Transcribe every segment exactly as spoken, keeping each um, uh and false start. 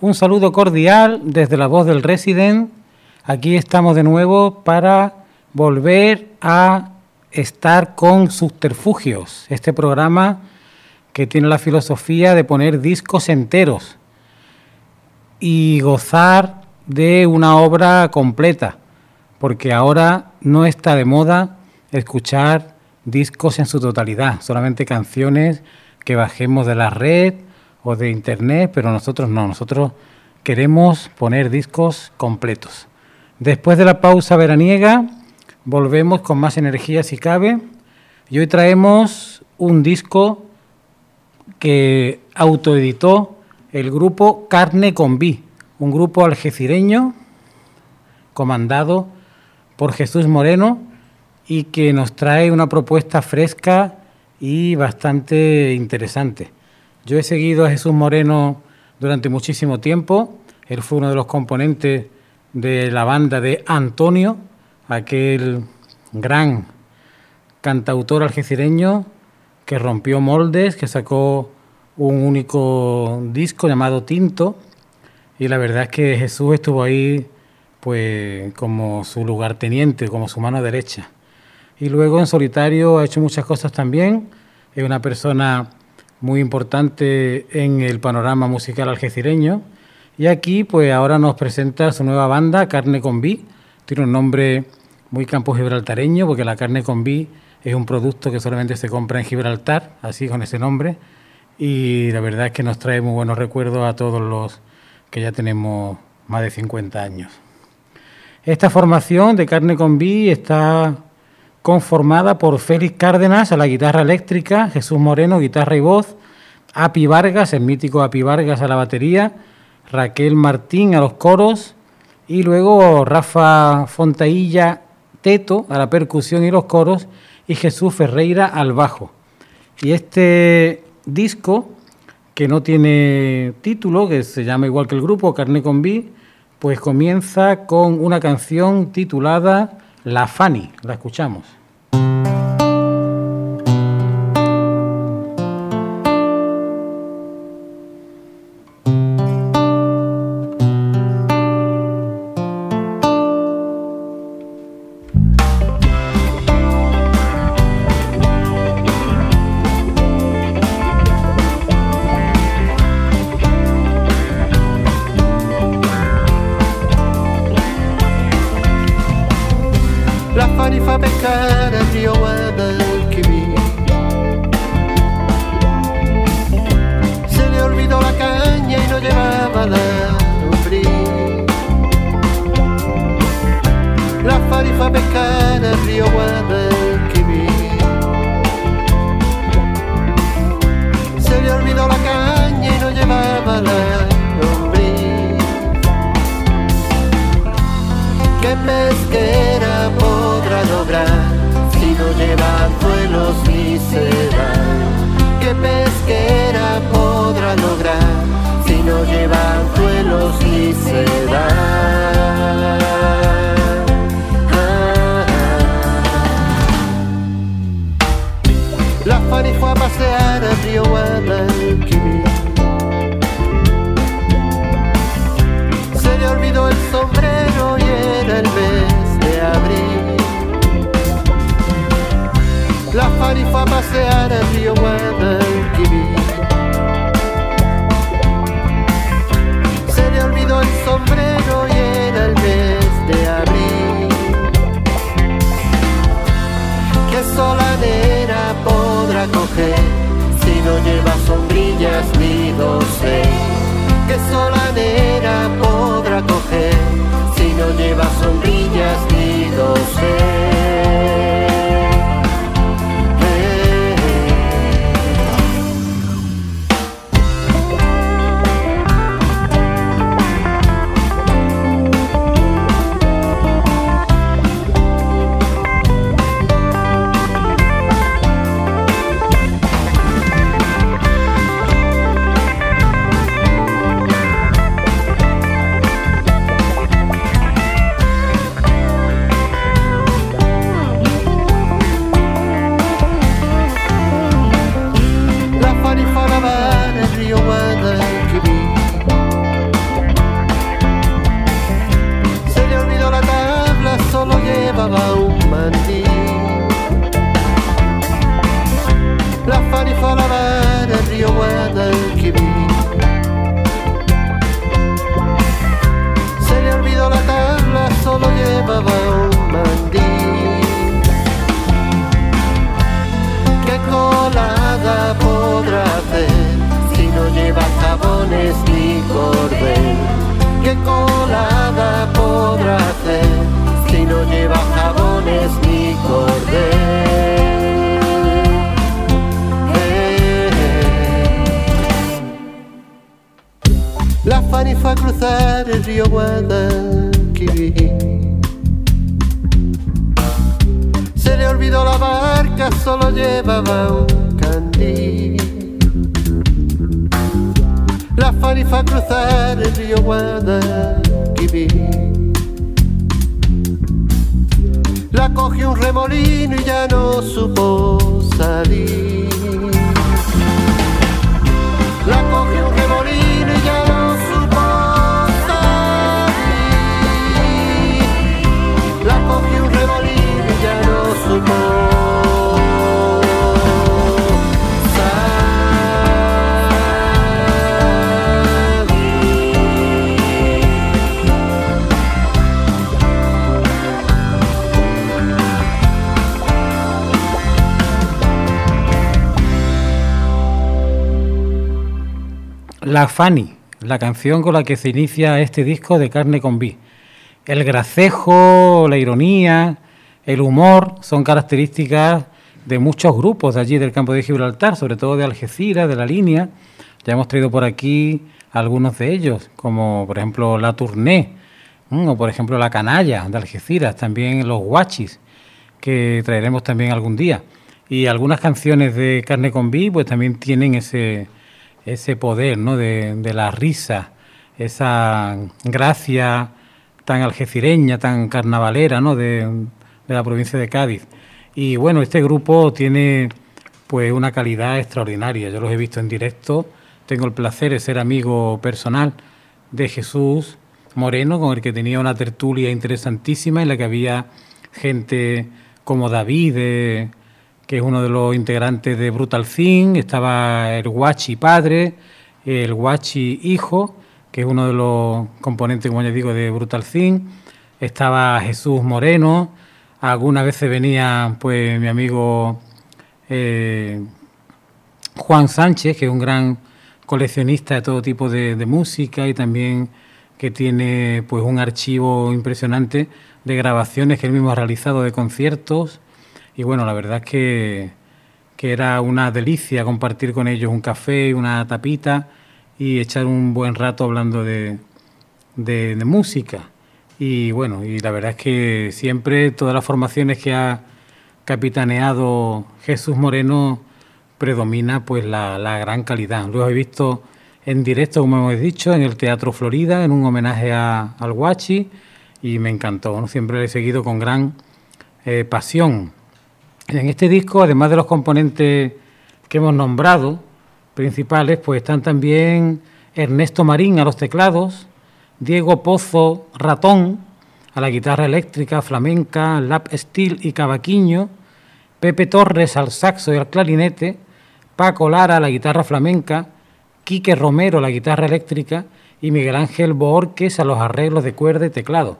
Un saludo cordial desde La Voz del Resident. Aquí estamos de nuevo para volver a estar con Subterfugios, este programa que tiene la filosofía de poner discos enteros y gozar de una obra completa, porque ahora no está de moda escuchar discos en su totalidad, solamente canciones que bajemos de la red o de internet, pero nosotros no, nosotros queremos poner discos completos. Después de la pausa veraniega, volvemos con más energía si cabe, y hoy traemos un disco que autoeditó el grupo Carne con B, un grupo algecireño comandado por Jesús Moreno y que nos trae una propuesta fresca y bastante interesante. Yo he seguido a Jesús Moreno durante muchísimo tiempo. Él fue uno de los componentes de la banda de Antonio, aquel gran cantautor algecireño que rompió moldes, que sacó un único disco llamado Tinto. Y la verdad es que Jesús estuvo ahí pues como su lugarteniente, como su mano derecha. Y luego en solitario ha hecho muchas cosas también. Es una persona muy importante en el panorama musical algecireño, y aquí pues ahora nos presenta su nueva banda, Carne con B. Tiene un nombre muy campo gibraltareño, porque la carne con B es un producto que solamente se compra en Gibraltar, así con ese nombre, y la verdad es que nos trae muy buenos recuerdos a todos los que ya tenemos más de cincuenta años. Esta formación de Carne con B está conformada por Félix Cárdenas a la guitarra eléctrica, Jesús Moreno, guitarra y voz, Api Vargas, el mítico Api Vargas a la batería, Raquel Martín a los coros y luego Rafa Fontailla Teto a la percusión y los coros y Jesús Ferreira al bajo. Y este disco, que no tiene título, que se llama igual que el grupo, Carne con B, pues comienza con una canción titulada La Fanny, la escuchamos. Bavón Mandín. ¿Qué colada podrá hacer si no lleva jabones ni cordel? ¿Qué colada podrá hacer si no lleva jabones ni cordel? La Fanny fue a cruzar el río Guadalquivir. Se le olvidó la barca, solo llevaba un candil. La Fanny fue a cruzar el río Guadalquivir. La cogió un remolino y ya no supo salir. La cogió un remolino y ya no La Fanny, la canción con la que se inicia este disco de Carne con B. El gracejo, la ironía, el humor son características de muchos grupos de allí del campo de Gibraltar, sobre todo de Algeciras, de la línea. Ya hemos traído por aquí algunos de ellos, como por ejemplo La Tournée, o por ejemplo La Canalla de Algeciras, también Los Guachis, que traeremos también algún día. Y algunas canciones de Carne con B pues también tienen ese, ese poder, ¿no?, de, de la risa, esa gracia tan algecireña, tan carnavalera, ¿no?, de, de la provincia de Cádiz. Y bueno, este grupo tiene pues una calidad extraordinaria. Yo los he visto en directo. Tengo el placer de ser amigo personal de Jesús Moreno, con el que tenía una tertulia interesantísima en la que había gente como David, de, que es uno de los integrantes de Brutal Thin. Estaba el Guachi Padre, el Guachi Hijo, que es uno de los componentes, como ya digo, de Brutal Thin. Estaba Jesús Moreno. Algunas veces venía pues mi amigo eh, Juan Sánchez, que es un gran coleccionista de todo tipo de, de música y también que tiene pues un archivo impresionante de grabaciones que él mismo ha realizado de conciertos. Y bueno, la verdad es que, que era una delicia compartir con ellos un café, una tapita y echar un buen rato hablando de, de, de música. Y bueno, y la verdad es que siempre todas las formaciones que ha capitaneado Jesús Moreno predomina pues la, la gran calidad. Los he visto en directo, como hemos dicho, en el Teatro Florida, en un homenaje a, al Guachi, y me encantó, ¿no? Siempre lo he seguido con gran eh, pasión. En este disco, además de los componentes que hemos nombrado principales, pues están también Ernesto Marín a los teclados, Diego Pozo Ratón a la guitarra eléctrica, flamenca, lap steel y cavaquinho, Pepe Torres al saxo y al clarinete, Paco Lara a la guitarra flamenca, Quique Romero a la guitarra eléctrica y Miguel Ángel Bohorques a los arreglos de cuerda y teclado.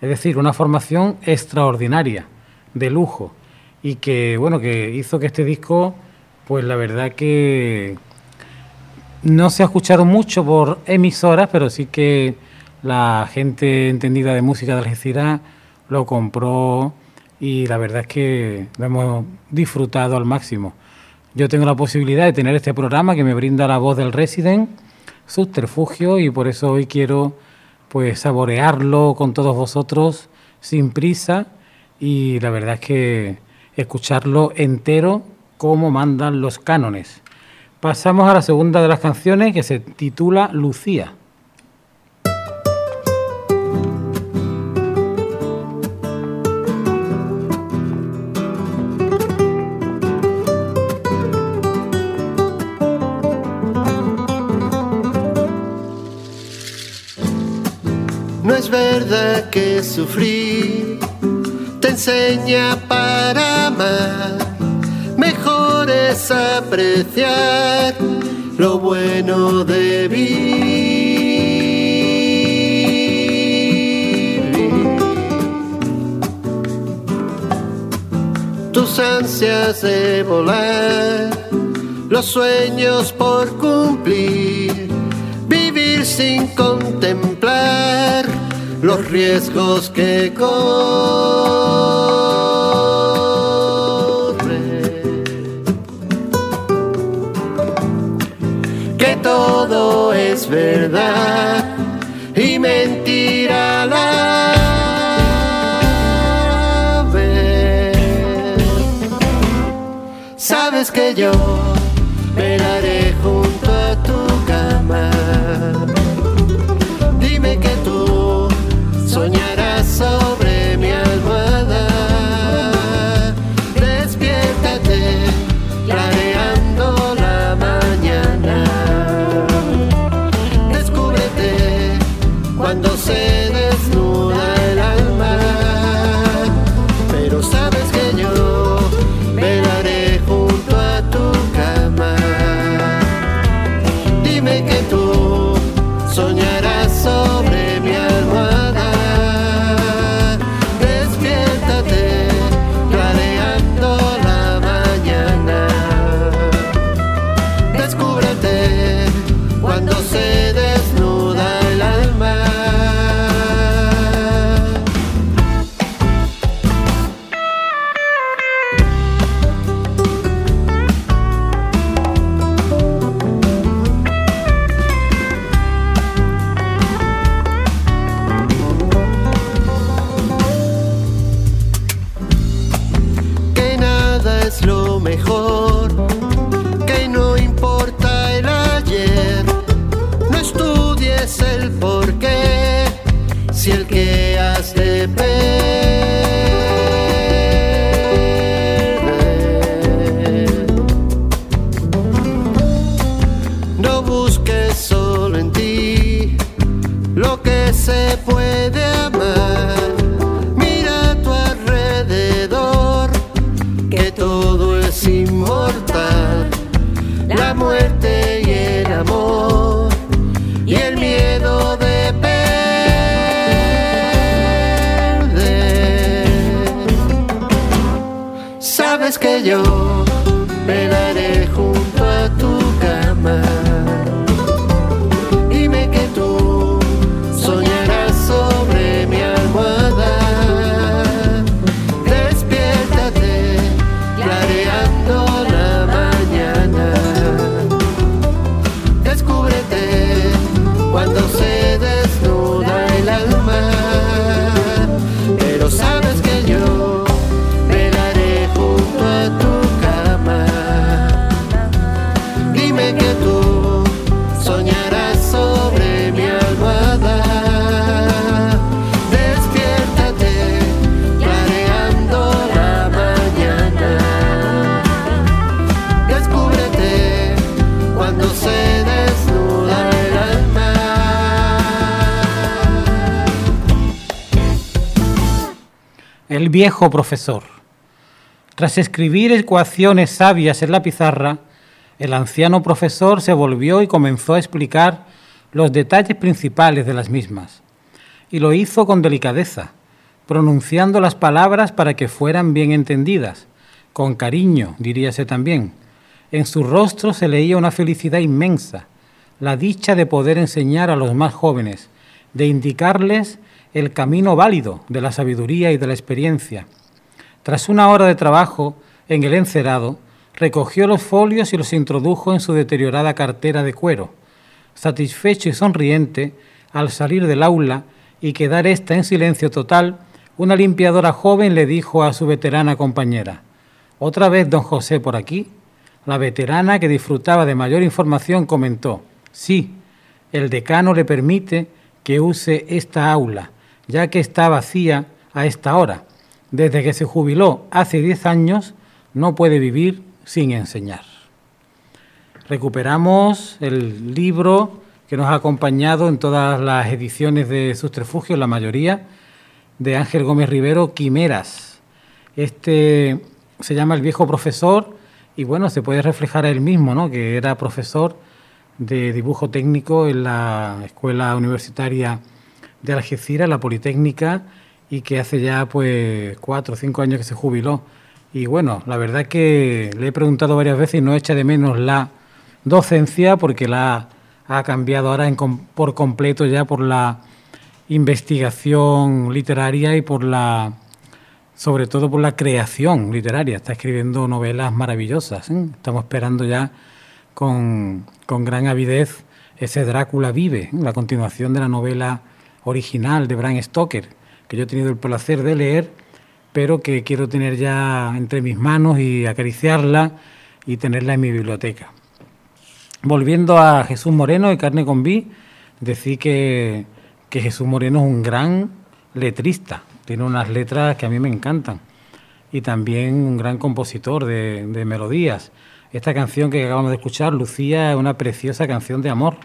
Es decir, una formación extraordinaria, de lujo, y que bueno, que hizo que este disco, pues la verdad que no se ha escuchado mucho por emisoras, pero sí que la gente entendida de música de Algeciras lo compró y la verdad es que lo hemos disfrutado al máximo. Yo tengo la posibilidad de tener este programa que me brinda La Voz del Resident, Subterfugio, y por eso hoy quiero pues saborearlo con todos vosotros sin prisa y la verdad es que escucharlo entero como mandan los cánones. Pasamos a la segunda de las canciones, que se titula Lucía. No es verdad que sufrir te enseña para amar. Mejor es apreciar lo bueno de vivir. ansias de volar, los sueños por cumplir, vivir sin contemplar los riesgos que corre. Que todo es verdad y mentira la. Sabes que yo velaré junto a tu cama. Dime que tú soñarás sobre mi almohada. Despiértate clareando la mañana. Descúbrete cuando se desnuda el alma. Pero sabes que yo velaré tu cama. Dime que tú soñarás sobre mi almohada. Despiértate clareando la mañana. Descúbrete cuando se desnuda el alma. Si el que has de perder, no busques solo en ti lo que se puede amar. Mira a tu alrededor, que todo es inmortal. La muerte y el amor y el miedo de que yo velaré junto a tu cama. Dime que tú soñarás sobre mi almohada. Despiértate clareando la mañana. Descúbrete cuando se desnuda el alma. Pero sabes que yo a tu cama. Dime que tú soñarás sobre mi almohada. Despiértate clareando la mañana. Descúbrete cuando se desnuda el alma. El viejo profesor. Tras escribir ecuaciones sabias en la pizarra, el anciano profesor se volvió y comenzó a explicar los detalles principales de las mismas. Y lo hizo con delicadeza, pronunciando las palabras para que fueran bien entendidas, con cariño, diríase también. En su rostro se leía una felicidad inmensa, la dicha de poder enseñar a los más jóvenes, de indicarles el camino válido de la sabiduría y de la experiencia. Tras una hora de trabajo en el encerado, recogió los folios y los introdujo en su deteriorada cartera de cuero. Satisfecho y sonriente, al salir del aula y quedar ésta en silencio total, una limpiadora joven le dijo a su veterana compañera: «Otra vez don José por aquí». La veterana, que disfrutaba de mayor información, comentó: «Sí, el decano le permite que use esta aula, ya que está vacía a esta hora. Desde que se jubiló hace diez años, no puede vivir sin enseñar». Recuperamos el libro que nos ha acompañado en todas las ediciones de Subterfugios, la mayoría, de Ángel Gómez Rivero, Quimeras. Este se llama El viejo profesor y, bueno, se puede reflejar a él mismo, ¿no?, que era profesor de dibujo técnico en la Escuela Universitaria de Algeciras, la Politécnica, y que hace ya pues cuatro o cinco años que se jubiló Y bueno, la verdad es que le he preguntado varias veces y no echa de menos la docencia, porque la ha cambiado ahora en, por completo ya por la investigación literaria y por la, sobre todo por la creación literaria. Está escribiendo novelas maravillosas, ¿eh? Estamos esperando ya con, con gran avidez ese Drácula vive, ¿eh? La continuación de la novela original de Bram Stoker, que yo he tenido el placer de leer, pero que quiero tener ya entre mis manos y acariciarla y tenerla en mi biblioteca. Volviendo a Jesús Moreno y Carne con B, decir que, que Jesús Moreno es un gran letrista, tiene unas letras que a mí me encantan, y también un gran compositor de, de melodías. Esta canción que acabamos de escuchar, Lucía, es una preciosa canción de amor.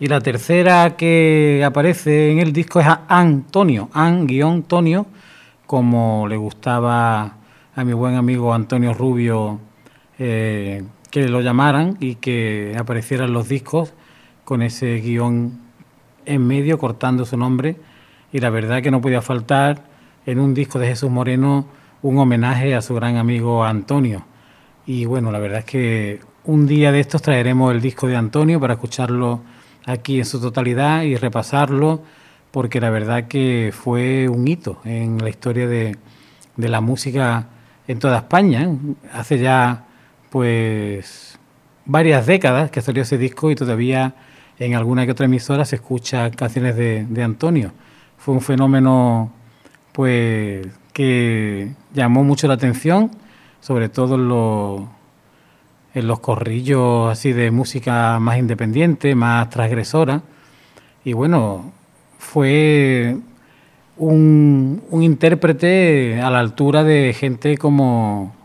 Y la tercera que aparece en el disco es a Antonio, An-Tonio, como le gustaba a mi buen amigo Antonio Rubio eh, que lo llamaran y que aparecieran los discos con ese guión en medio cortando su nombre. Y la verdad que no podía faltar en un disco de Jesús Moreno un homenaje a su gran amigo Antonio. Y bueno, la verdad es que un día de estos traeremos el disco de Antonio para escucharlo aquí en su totalidad y repasarlo, porque la verdad que fue un hito en la historia de, de la música en toda España. Hace ya pues varias décadas que salió ese disco y todavía en alguna que otra emisora se escuchan canciones de, de Antonio. Fue un fenómeno pues que llamó mucho la atención, sobre todo en los, en los corrillos así de música más independiente, más transgresora. Y bueno, fue un, un intérprete a la altura de gente como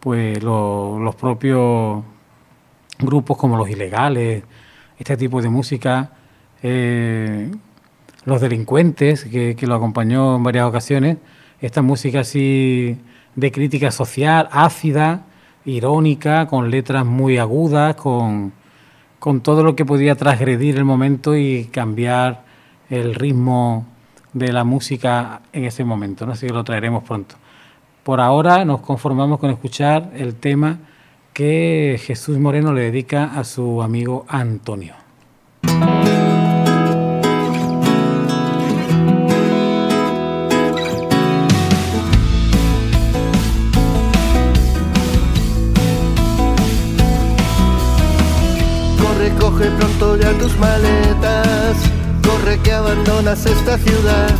pues lo, los propios grupos como Los Ilegales, este tipo de música, eh, Los Delincuentes, que, que lo acompañó en varias ocasiones, esta música así de crítica social, ácida, irónica, con letras muy agudas, con, con todo lo que podía transgredir el momento y cambiar el ritmo de la música en ese momento, ¿no? Así que lo traeremos pronto. Por ahora nos conformamos con escuchar el tema que Jesús Moreno le dedica a su amigo Antonio. Corre, coge pronto ya tus maletas, corre que abandonas esta ciudad,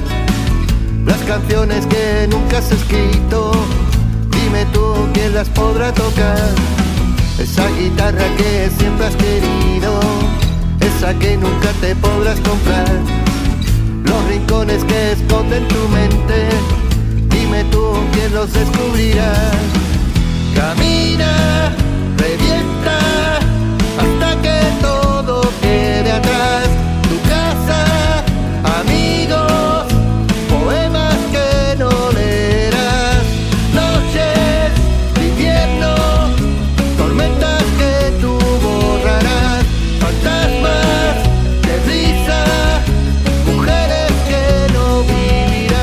las canciones que nunca has escrito, dime tú quién las podrá tocar, esa guitarra que siempre has querido, esa que nunca te podrás comprar, los rincones que esconden tu mente, dime tú quién los descubrirá, camina, revienta, hasta que todo quede atrás. Amigos, poemas que no leerás, noches de invierno, tormentas que tú borrarás, fantasmas de risa, mujeres que no vivirán.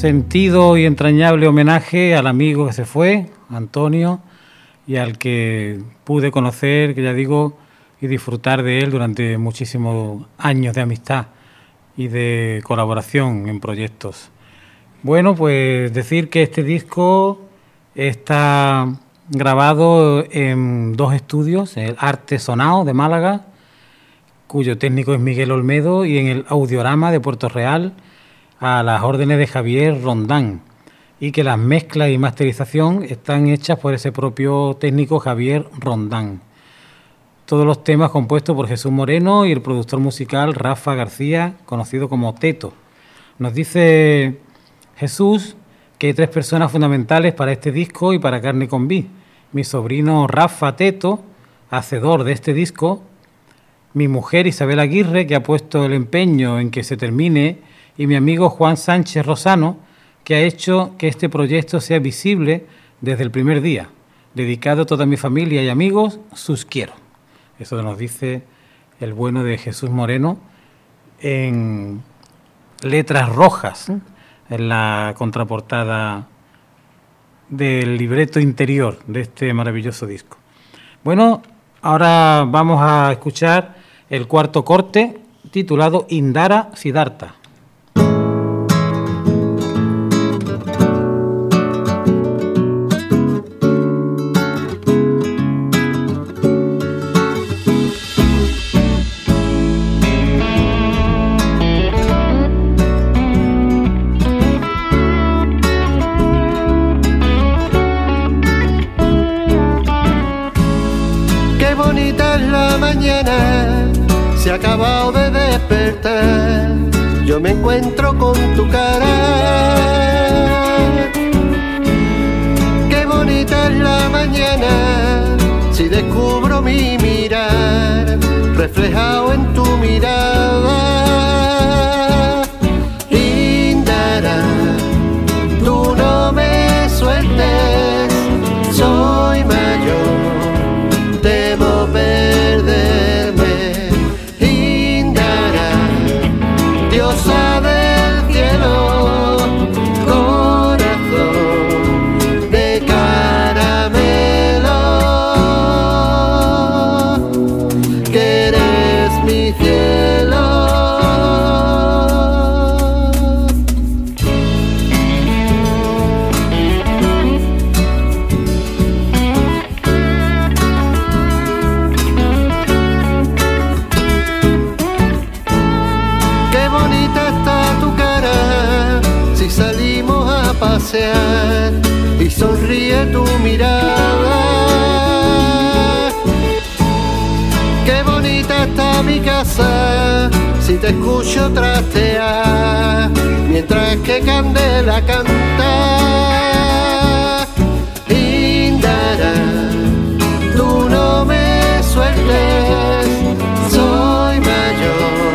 sentido y entrañable homenaje al amigo que se fue, Antonio, y al que pude conocer, que ya digo, y disfrutar de él durante muchísimos años de amistad y de colaboración en proyectos. Bueno, pues decir que este disco está grabado en dos estudios, en el Arte Sonado de Málaga, cuyo técnico es Miguel Olmedo, y en el Audiorama de Puerto Real, a las órdenes de Javier Rondán, y que las mezclas y masterización están hechas por ese propio técnico Javier Rondán. Todos los temas compuestos por Jesús Moreno y el productor musical Rafa García, conocido como Teto. Nos dice Jesús que hay tres personas fundamentales para este disco y para Carne con B. Mi sobrino Rafa Teto, hacedor de este disco. Mi mujer Isabel Aguirre, que ha puesto el empeño en que se termine. Y mi amigo Juan Sánchez Rosano, que ha hecho que este proyecto sea visible desde el primer día. Dedicado a toda mi familia y amigos, sus quiero. Eso nos dice el bueno de Jesús Moreno en letras rojas, en la contraportada del libreto interior de este maravilloso disco. Bueno, ahora vamos a escuchar el cuarto corte titulado Indara Siddhartha. Yo me encuentro con tu cara. Qué bonita es la mañana, si descubro mi mirar reflejado en tu mirada. Indara, tú no me sueltes, soy mayor, temo perder. Diosa del cielo, corazón de caramelo, que eres mi cielo. Y sonríe tu mirada. Qué bonita está mi casa, si te escucho trastear mientras que Candela canta. Indara, tú no me sueltes, soy mayor,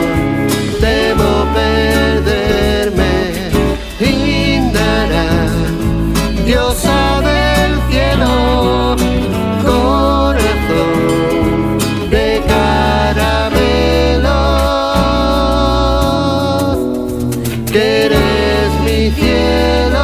temo perderme. Indara, diosa del cielo, corazón de caramelo, que eres mi cielo.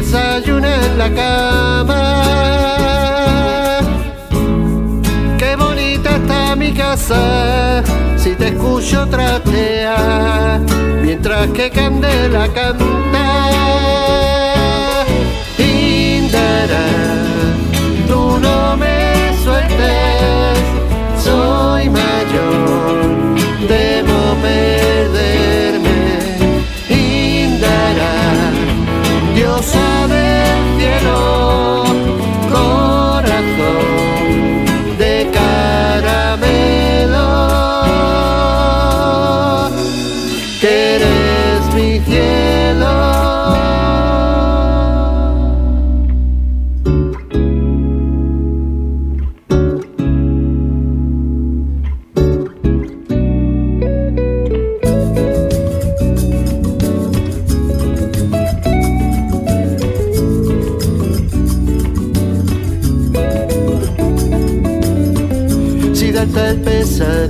Desayuné en la cama. Qué bonita está mi casa, si te escucho trastear mientras que Candela canta. Indara, tú no me sueltes, soy mayor, debo perderme. Indara, diosa del cielo, corazón de caramelo, que eres.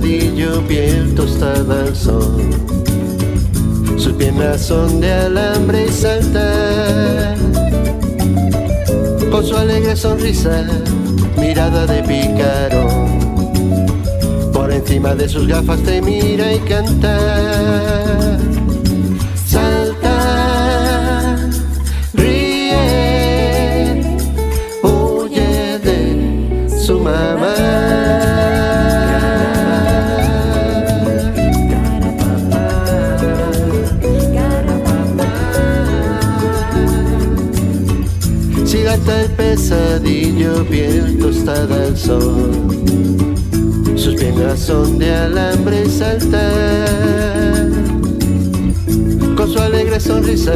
bocadillo, piel tostada al sol. Sus piernas son de alambre y saltan. Con su alegre sonrisa, mirada de pícaro, por encima de sus gafas te mira y canta. Salta, ríe, huye de su mamá. Si gasta el pesadillo, piel tostada al sol. Sus piernas son de alambre y saltan. Con su alegre sonrisa,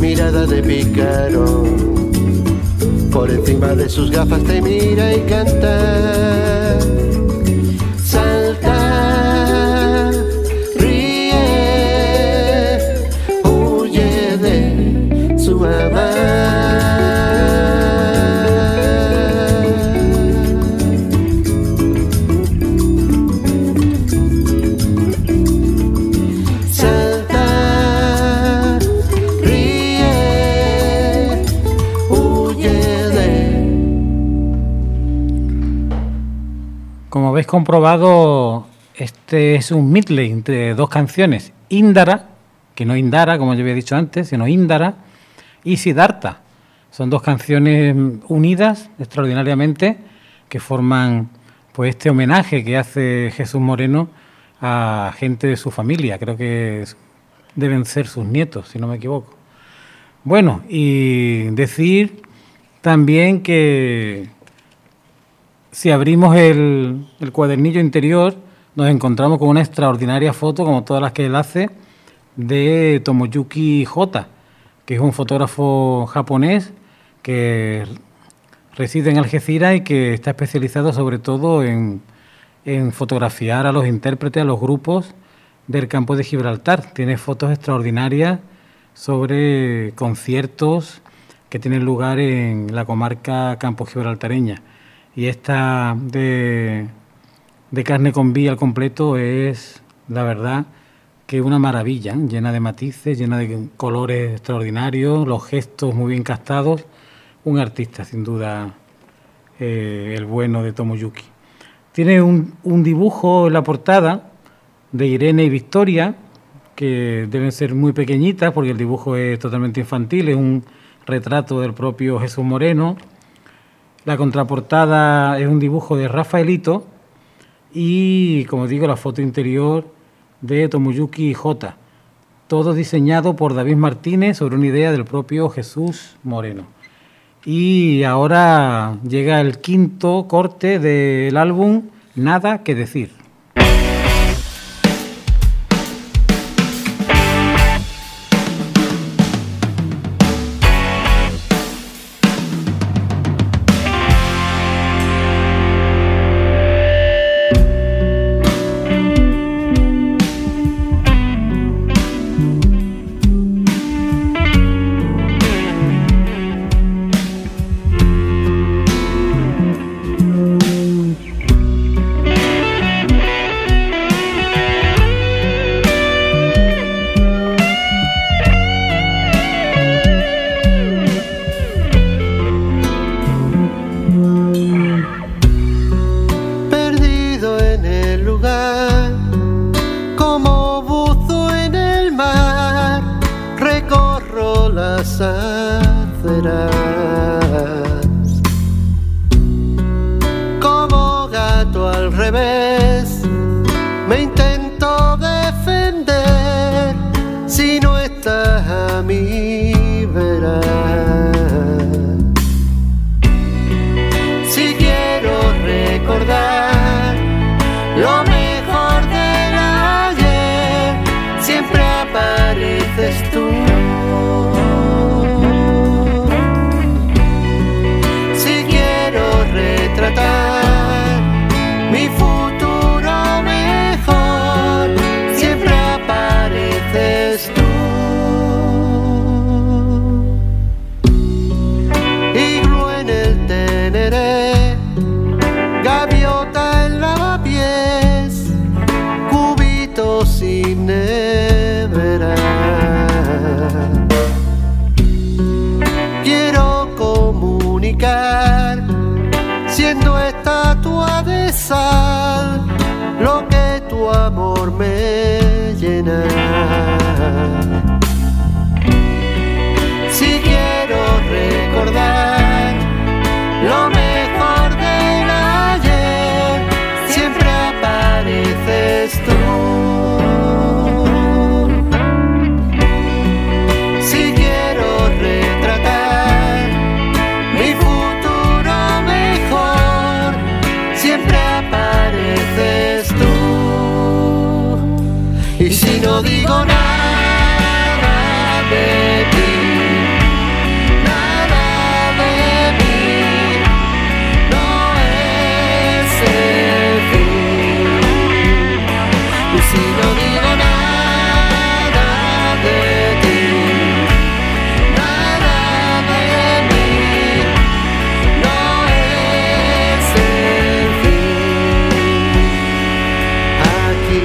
mirada de pícaro, por encima de sus gafas te mira y canta. Salta, ríe, huye de su mamá. Como habéis comprobado, este es un medley entre dos canciones, Índara, que no Indara, como yo había dicho antes, sino Índara, y Siddhartha. Son dos canciones unidas extraordinariamente que forman pues este homenaje que hace Jesús Moreno a gente de su familia. Creo que deben ser sus nietos, si no me equivoco. Bueno, y decir también que si abrimos el, el cuadernillo interior, nos encontramos con una extraordinaria foto, como todas las que él hace, de Tomoyuki J, que es un fotógrafo japonés que reside en Algeciras y que está especializado sobre todo en, en fotografiar a los intérpretes, a los grupos del campo de Gibraltar. Tiene fotos extraordinarias sobre conciertos que tienen lugar en la comarca campo gibraltareña. Y esta de, de Carne con B al completo es, la verdad, que una maravilla, ¿eh? Llena de matices, llena de colores extraordinarios, los gestos muy bien castados. Un artista, sin duda, eh, el bueno de Tomoyuki. Tiene un, un dibujo en la portada de Irene y Victoria, que deben ser muy pequeñitas porque el dibujo es totalmente infantil, es un retrato del propio Jesús Moreno. La contraportada es un dibujo de Rafaelito y, como digo, la foto interior de Tomoyuki J. Todo diseñado por David Martínez sobre una idea del propio Jesús Moreno. Y ahora llega el quinto corte del álbum Nada que decir. Gaviota en lavapiés, no digo nada de ti, nada de mí, no es el fin. Y si no digo nada de ti, nada de mí, no es el fin. Aquí.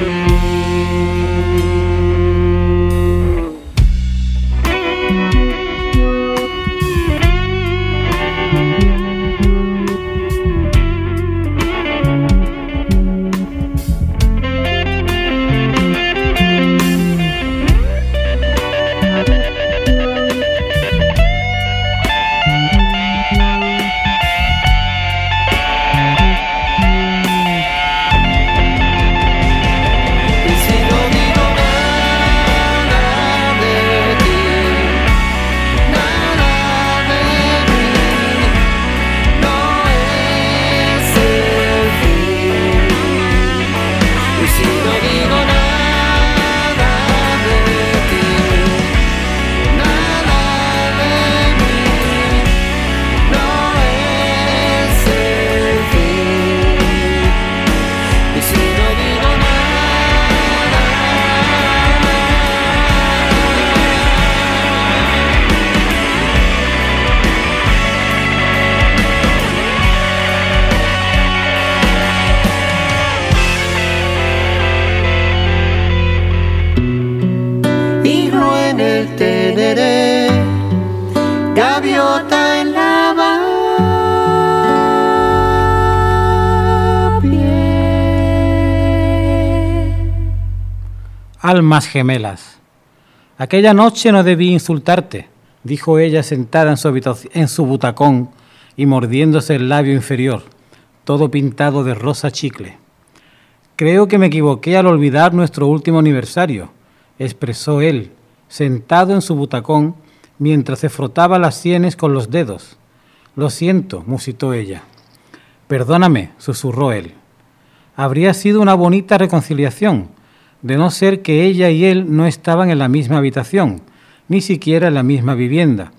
Almas gemelas. Aquella noche no debí insultarte, dijo ella sentada en su habitación, en su butacón y mordiéndose el labio inferior, todo pintado de rosa chicle. Creo que me equivoqué al olvidar nuestro último aniversario, expresó él, sentado en su butacón mientras se frotaba las sienes con los dedos. Lo siento, musitó ella. Perdóname, susurró él. Habría sido una bonita reconciliación, de no ser que ella y él no estaban en la misma habitación, ni siquiera en la misma vivienda.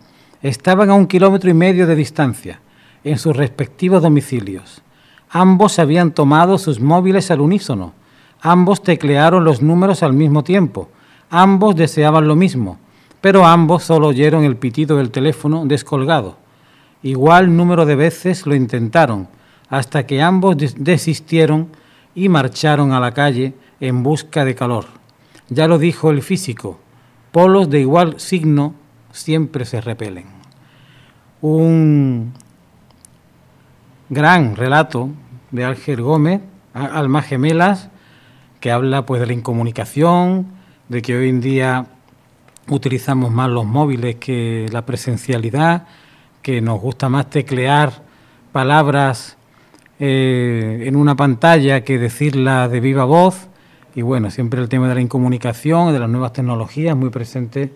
Estaban a un kilómetro y medio de distancia, en sus respectivos domicilios. Ambos habían tomado sus móviles al unísono, ambos teclearon los números al mismo tiempo, ambos deseaban lo mismo, pero ambos solo oyeron el pitido del teléfono descolgado. Igual número de veces lo intentaron, hasta que ambos desistieron y marcharon a la calle, en busca de calor. Ya lo dijo el físico, polos de igual signo siempre se repelen. Un gran relato de Ángel Gómez, Almas Gemelas, que habla pues de la incomunicación, de que hoy en día utilizamos más los móviles que la presencialidad, que nos gusta más teclear palabras eh, en una pantalla que decirlas de viva voz. Y bueno, siempre el tema de la incomunicación, de las nuevas tecnologías, muy presente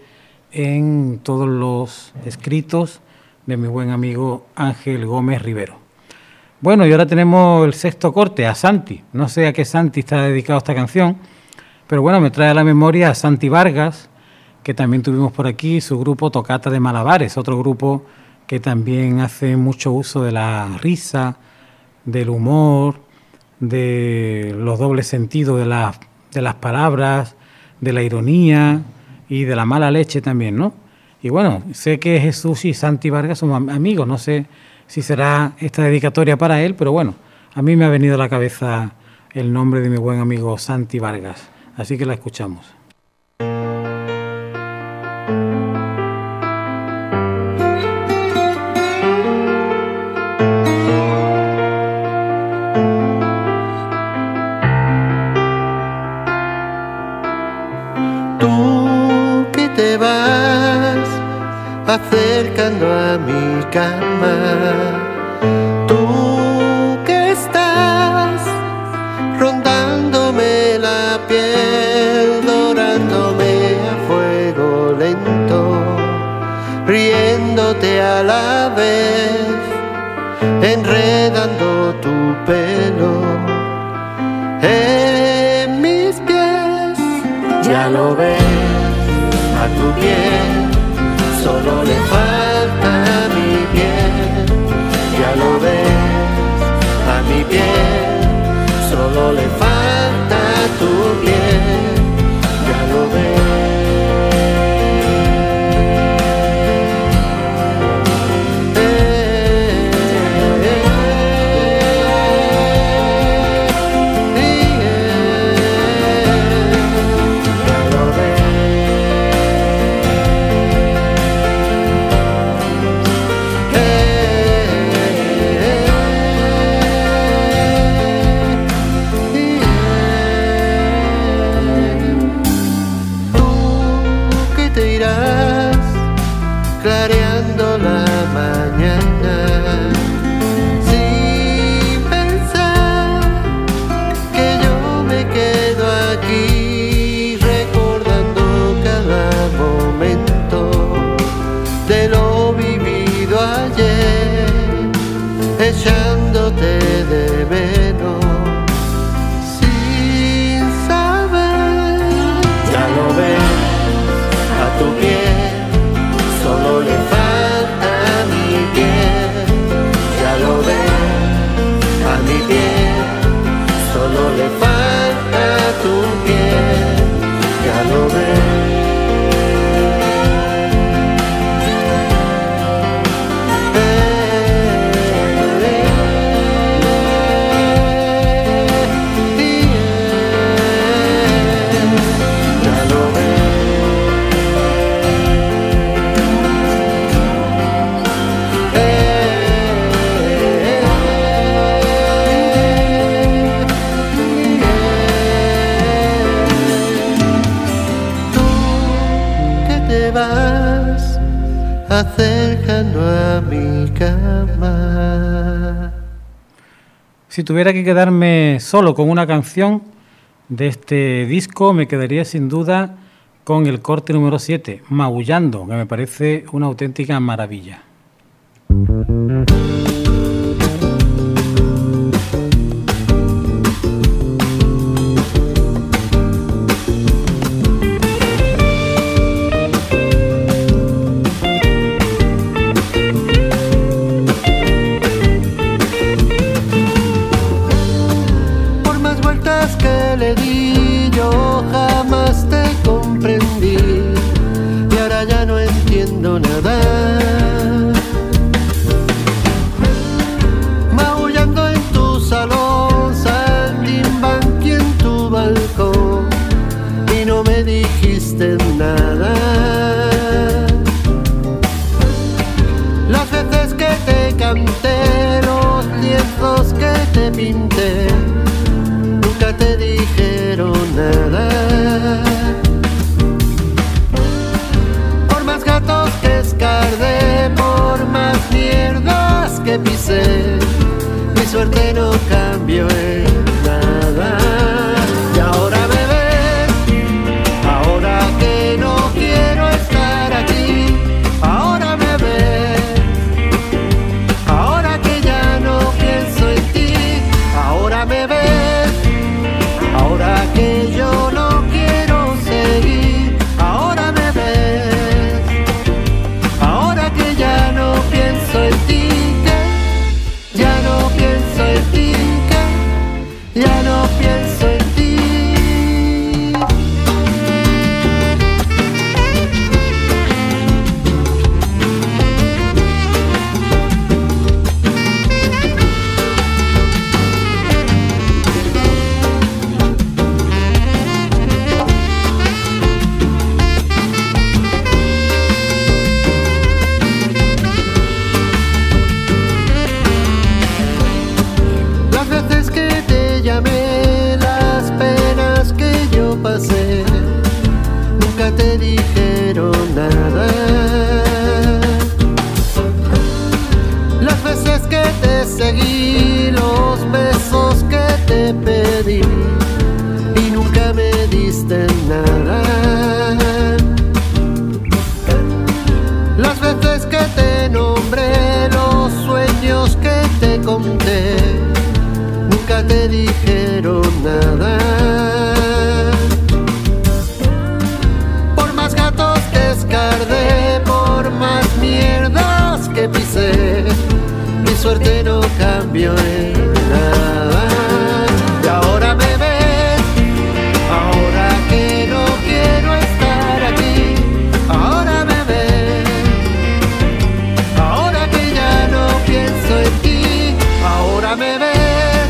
en todos los escritos de mi buen amigo Ángel Gómez Rivero. Bueno, y ahora tenemos el sexto corte, a Santi. No sé a qué Santi está dedicado esta canción, pero bueno, me trae a la memoria a Santi Vargas, que también tuvimos por aquí, su grupo Tocata de Malabares, otro grupo que también hace mucho uso de la risa, del humor, de los dobles sentidos de las de las palabras, de la ironía y de la mala leche también, ¿no? Y bueno, sé que Jesús y Santi Vargas son amigos, no sé si será esta dedicatoria para él, pero bueno, a mí me ha venido a la cabeza el nombre de mi buen amigo Santi Vargas, así que la escuchamos. Acercando a mi cama, tú que estás rondándome la piel, dorándome a fuego lento, riéndote a la vez, enredando tu pelo en mis pies. Ya lo ves, a tu piel, solo le falta mi piel. Ya lo ves, a mi piel, solo le falta tu piel. Ya lo ves. Eh, eh, eh, eh. Ya lo ves. Eh, eh, eh. Tú que te irás clareando la mañana sin pensar que yo me quedo aquí recordando cada momento de lo vivido ayer, echándote de menos sin saber. Ya lo ves, a tu piel, solo le falta mi piel. Ya lo ves, a mi piel, solo le falta tu piel. Ya lo ves. Ya lo ves. Eh, eh, eh, eh. Tú que te vas acercando a mi cama. Si tuviera que quedarme solo con una canción de este disco, me quedaría sin duda con el corte número siete, Maullando, que me parece una auténtica maravilla. Por más vueltas que le di, yo jamás te comprendí y ahora ya no entiendo nada. Maullando en tu salón, saltimbanqui en tu balcón y no me dijiste nada. Las veces que te canté, los lienzos que te pinté, nunca te dijeron nada. Por más gatos que escardé, por más mierdas que pisé, mi suerte no cambió en nada. Y ahora me ves, ahora que no quiero estar aquí, ahora me ves. Ahora que ya no pienso en ti, ahora me ves. cambio en nada. Y ahora me ves, ahora que no quiero estar aquí. Ahora me ves, ahora que ya no pienso en ti. Ahora me ves,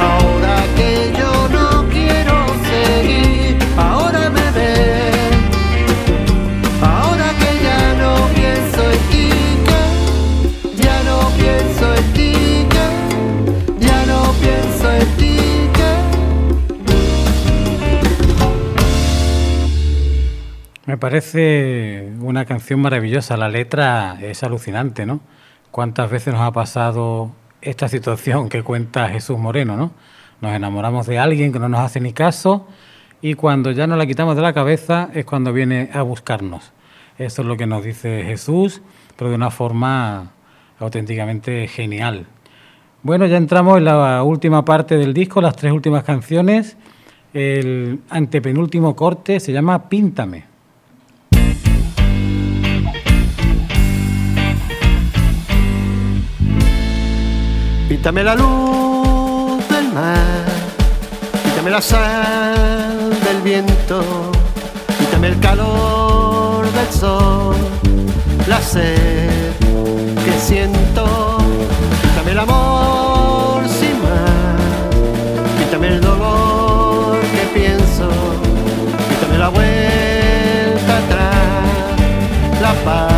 ahora que yo no quiero seguir. Ahora me ves, ahora que ya no pienso en ti. Ya no pienso en ti. Me parece una canción maravillosa, la letra es alucinante, ¿no? ¿Cuántas veces nos ha pasado esta situación que cuenta Jesús Moreno, ¿no? Nos enamoramos de alguien que no nos hace ni caso y cuando ya nos la quitamos de la cabeza es cuando viene a buscarnos. Eso es lo que nos dice Jesús, pero de una forma auténticamente genial. Bueno, ya entramos en la última parte del disco, las tres últimas canciones. El antepenúltimo corte se llama Píntame. Píntame la luz del mar, píntame la sal del viento, píntame el calor del sol, la sed que siento, píntame el amor sin más, píntame el dolor que pienso, píntame la vuelta atrás, la paz.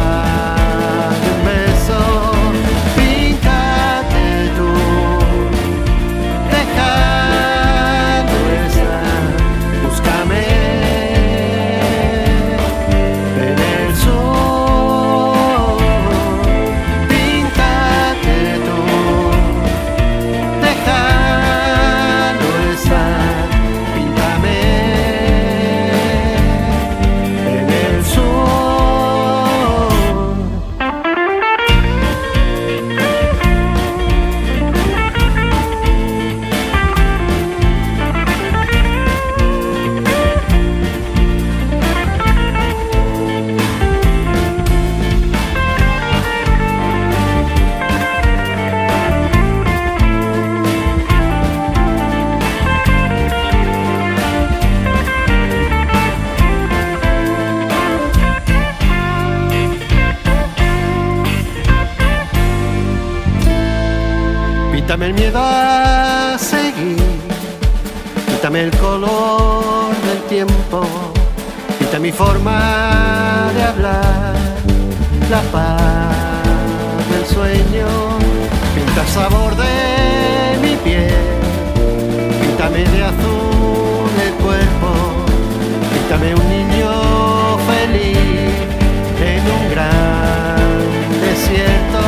Quítame el miedo a seguir, quítame el color del tiempo, quita mi forma de hablar, la paz del sueño, pinta el sabor de mi piel, píntame de azul el cuerpo, píntame un niño feliz en un gran desierto.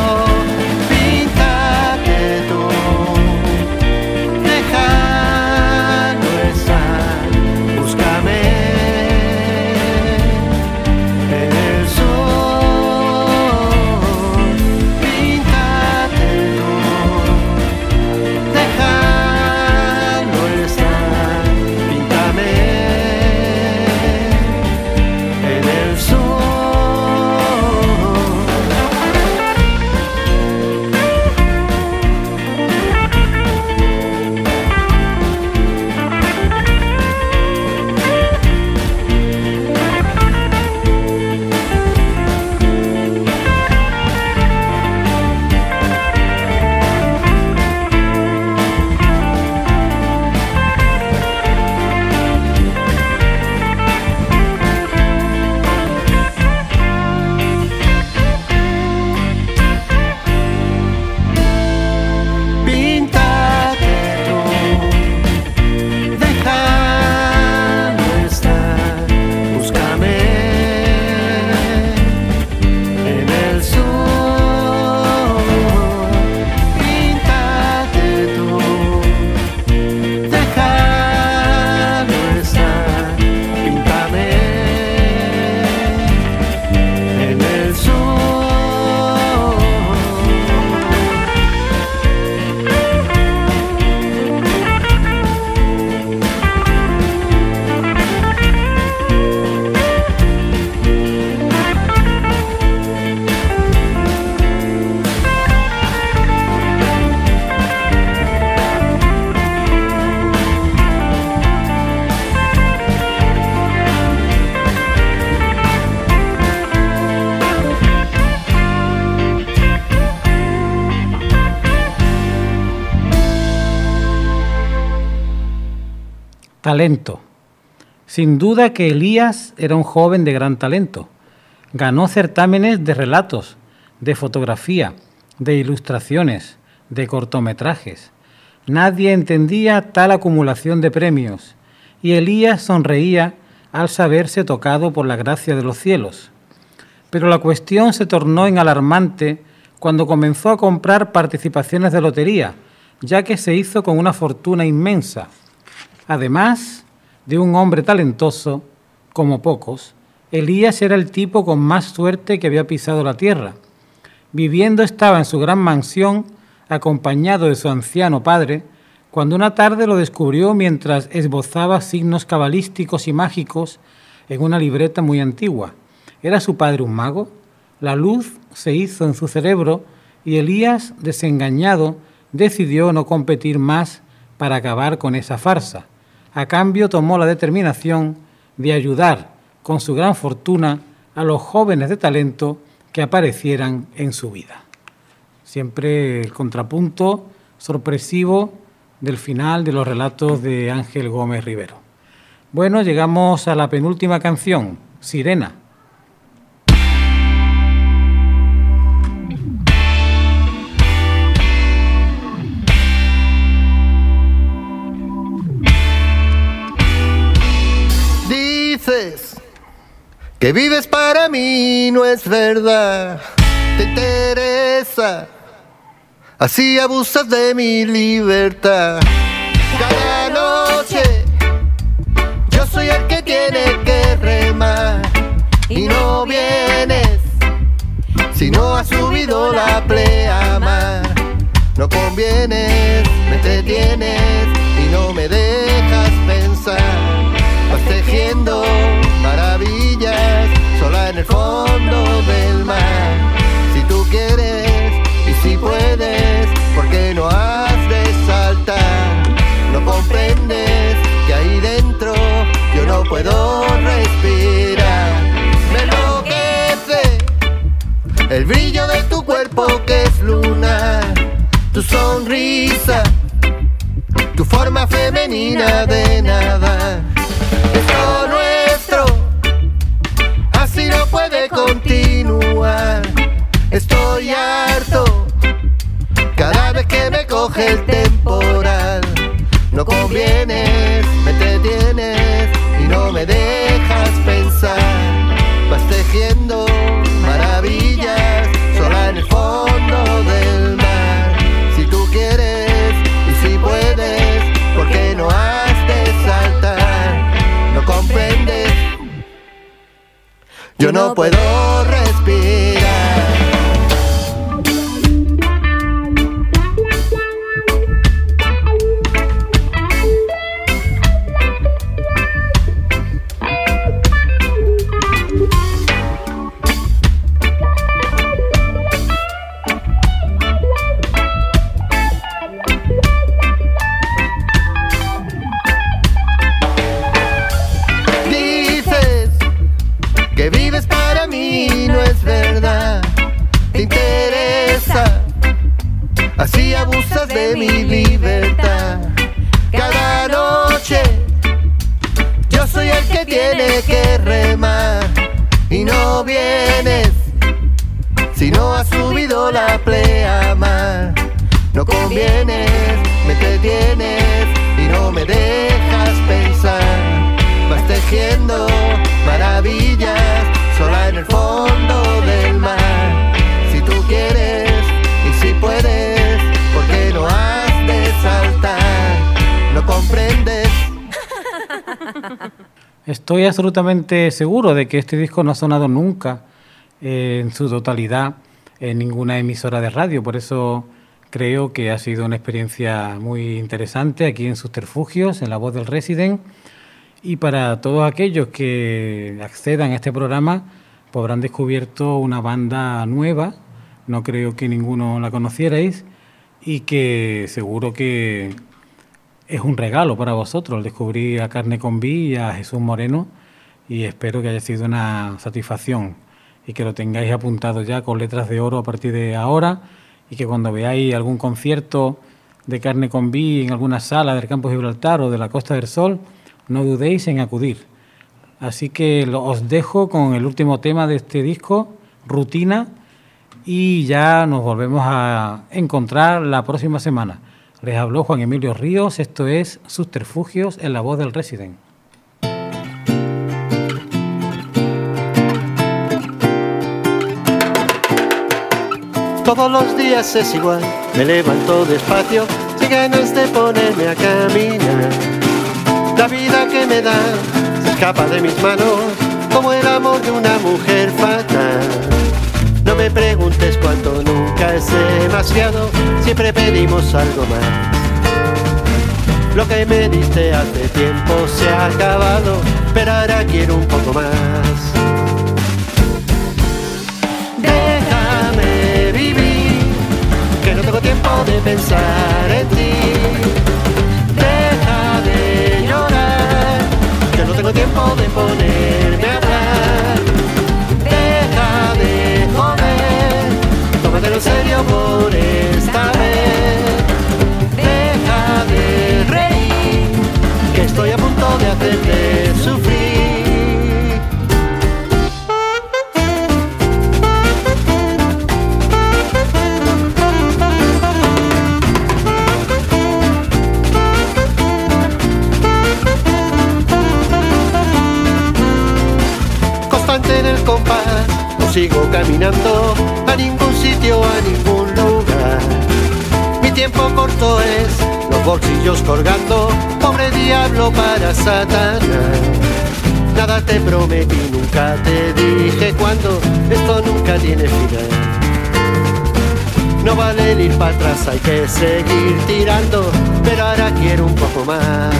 talento. Sin duda que Elías era un joven de gran talento. Ganó certámenes de relatos, de fotografía, de ilustraciones, de cortometrajes. Nadie entendía tal acumulación de premios, y Elías sonreía al saberse tocado por la gracia de los cielos. Pero la cuestión se tornó en alarmante cuando comenzó a comprar participaciones de lotería, ya que se hizo con una fortuna inmensa, además de un hombre talentoso, como pocos. Elías era el tipo con más suerte que había pisado la tierra. Viviendo estaba en su gran mansión, acompañado de su anciano padre, cuando una tarde lo descubrió mientras esbozaba signos cabalísticos y mágicos en una libreta muy antigua. ¿Era su padre un mago? La luz se hizo en su cerebro y Elías, desengañado, decidió no competir más para acabar con esa farsa. A cambio tomó la determinación de ayudar con su gran fortuna a los jóvenes de talento que aparecieran en su vida. Siempre el contrapunto sorpresivo del final de los relatos de Ángel Gómez Rivero. Bueno, llegamos a la penúltima canción, Sirena. Dices que vives para mí, no es verdad, te interesa, así abusas de mi libertad. Cada noche yo soy el que tiene que remar, y no vienes si no has subido la pleamar. No convienes, me detienes y no me dejas pensar. Vas tejiendo maravillas sola en el fondo del mar. Si tú quieres y si puedes, ¿por qué no has de saltar? No comprendes que ahí dentro yo no puedo respirar. Me enloquece el brillo de tu cuerpo que es lunar, tu sonrisa, tu forma femenina de nadar. Esto nuestro así no puede continuar. Estoy harto cada vez que me coge el temporal. No convienes, me detienes y no me dejas pensar. Vas tejiendo maravillas sola en el fondo del mar. Si tú quieres y si puedes, ¿por qué no has de saltar? No comprendes, yo no puedo respirar. Así abusas de mi libertad. Cada noche yo soy el que tiene que remar, y no vienes si no has subido la pleamar. No convienes, me detienes y no me dejas pensar. Vas tejiendo maravillas sola en el fondo del mar. Si tú quieres y si puedes, porque no has de saltar, no comprendes. Estoy absolutamente seguro de que este disco no ha sonado nunca eh, en su totalidad en ninguna emisora de radio, por eso creo que ha sido una experiencia muy interesante aquí en Subterfugios, en La Voz del Resident, y para todos aquellos que accedan a este programa pues habrán descubierto una banda nueva, no creo que ninguno la conocierais, y que seguro que es un regalo para vosotros. Descubrí a Carne con B y a Jesús Moreno y espero que haya sido una satisfacción y que lo tengáis apuntado ya con letras de oro a partir de ahora, y que cuando veáis algún concierto de Carne con B en alguna sala del Campo Gibraltar o de la Costa del Sol no dudéis en acudir. Así que lo, os dejo con el último tema de este disco, Rutina, y ya nos volvemos a encontrar la próxima semana. Les habló Juan Emilio Ríos, esto es Subterfugios en La Voz del Resident. Todos los días es igual, me levanto despacio, sin ganas de ponerme a caminar. La vida que me da se escapa de mis manos, como el amor de una mujer fatal. No me preguntes cuánto, nunca es demasiado, siempre pedimos algo más. Lo que me diste hace tiempo se ha acabado, pero ahora quiero un poco más. Tengo tiempo de pensar en ti. Deja de llorar, que no tengo tiempo de ponerme a hablar. Deja de joder, tómatelo en serio por esta vez. Deja de reír, que estoy a punto de hacerte sufrir. Sigo caminando a ningún sitio, a ningún lugar. Mi tiempo corto es, los bolsillos colgando, pobre diablo para Satanás. Nada te prometí, nunca te dije cuándo, esto nunca tiene final. No vale el ir para atrás, hay que seguir tirando, pero ahora quiero un poco más.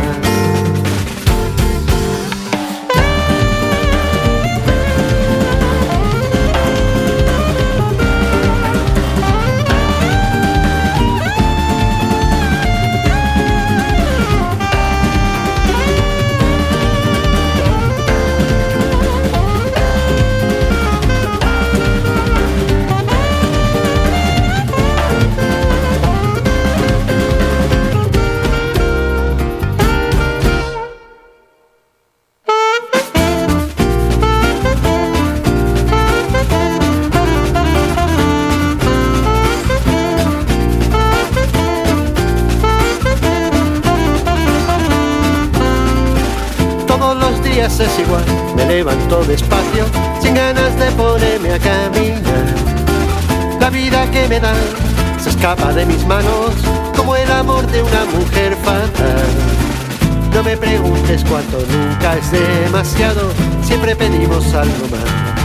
Es igual, me levanto despacio, sin ganas de ponerme a caminar. La vida que me dan se escapa de mis manos, como el amor de una mujer fatal. No me preguntes cuánto, nunca es demasiado, siempre pedimos algo más.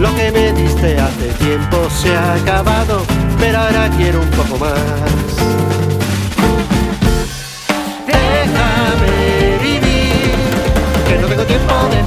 Lo que me diste hace tiempo se ha acabado, pero ahora quiero un poco más. Tiempo de